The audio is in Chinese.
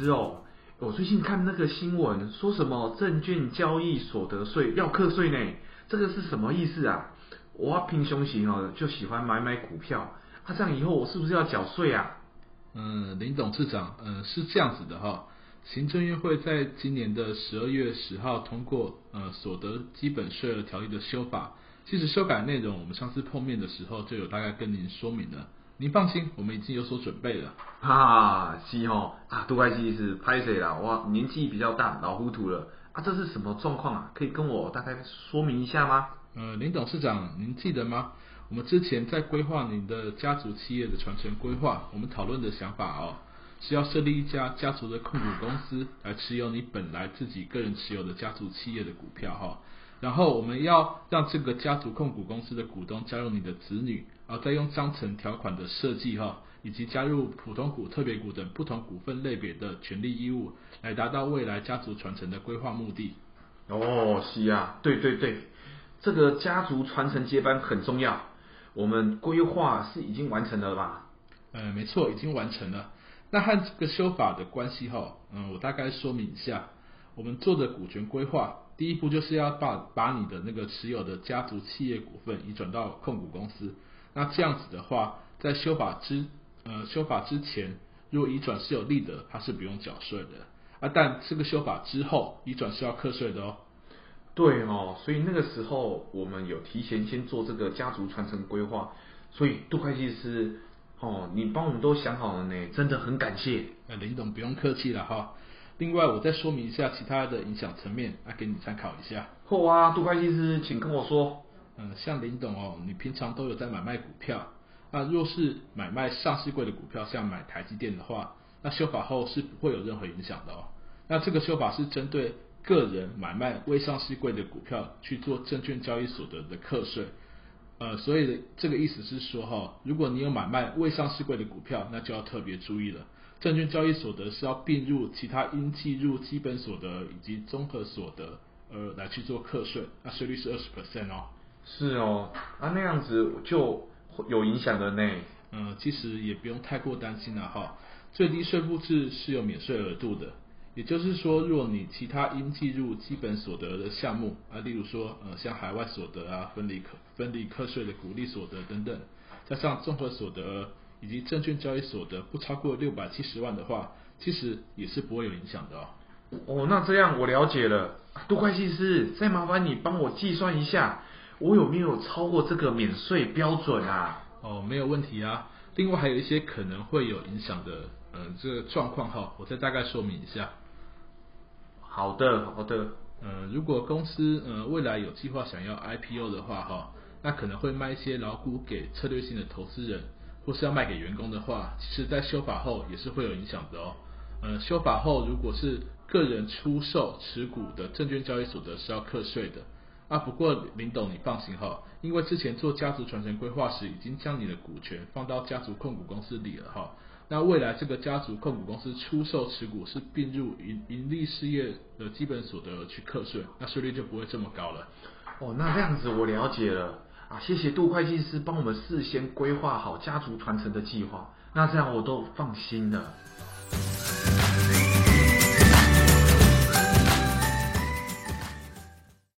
师哦，我最近看那个新闻，说什么证券交易所得税要课税呢？这个是什么意思啊？我平常时哦就喜欢买股票，那这样以后我是不是要缴税啊？林董事长，是这样子的哈。行政院会在今年的12月10号通过所得基本税额条例的修法。其实修改内容我们上次碰面的时候就有大概跟您说明了，您放心，我们已经有所准备了。啊，是哦，啊，杜开西是拍谁啦？我年纪比较大，老糊涂了啊，这是什么状况啊？可以跟我大概说明一下吗？林董事长，您记得吗？我们之前在规划您的家族企业的传承规划，我们讨论的想法哦，是要设立一家家族的控股公司来持有你本来自己个人持有的家族企业的股票哈，然后我们要让这个家族控股公司的股东加入你的子女，然后再用章程条款的设计哈，以及加入普通股、特别股等不同股份类别的权利义务，来达到未来家族传承的规划目的。哦，是啊，对对对，这个家族传承接班很重要，我们规划是已经完成了吧？没错，已经完成了。那和这个修法的关系后，我大概说明一下，我们做的股权规划，第一步就是要把你的那个持有的家族企业股份移转到控股公司。那这样子的话，在修法之前，如果移转是有利得，它是不用缴税的啊。但这个修法之后，移转是要课税的哦。对哦，所以那个时候我们有提前先做这个家族传承规划，所以杜会计师。你帮我们都想好了呢，真的很感谢。林董不用客气了哈。另外，我再说明一下其他的影响层面，给你参考一下。好啊，杜会计师，请跟我说。像林董哦，你平常都有在买卖股票，那若是买卖上市柜的股票，像买台积电的话，那修法后是不会有任何影响的哦。那这个修法是针对个人买卖未上市柜的股票去做证券交易所得的课税。所以这个意思是说哈，如果你有买卖未上市柜的股票，那就要特别注意了。证券交易所得是要并入其他应计入基本所得以及综合所得来去做课税，那税率是 20% 哦。是哦，那样子就有影响的呢。其实也不用太过担心了哈。最低税负制是有免税额度的，也就是说，如果你其他应计入基本所得的项目啊，例如说像海外所得啊、分离课税的股利所得等等，加上综合所得以及证券交易所得不超过670万的话，其实也是不会有影响的哦。哦，那这样我了解了，杜会计师，再麻烦你帮我计算一下，我有没有超过这个免税标准啊？哦，没有问题啊。另外还有一些可能会有影响的这个状况哈，我再大概说明一下。好的，好的。如果公司未来有计划想要 IPO 的话哈，那可能会卖一些老股给策略性的投资人，或是要卖给员工的话，其实在修法后也是会有影响的哦。修法后如果是个人出售持股的证券交易所得是要课税的啊。不过林董你放心哈，因为之前做家族传承规划时，已经将你的股权放到家族控股公司里了哈。那未来这个家族控股公司出售持股是并入盈利事业的基本所得去课税，那税率就不会这么高了。哦，那这样子我了解了啊，谢谢杜会计师帮我们事先规划好家族传承的计划，那这样我都放心了。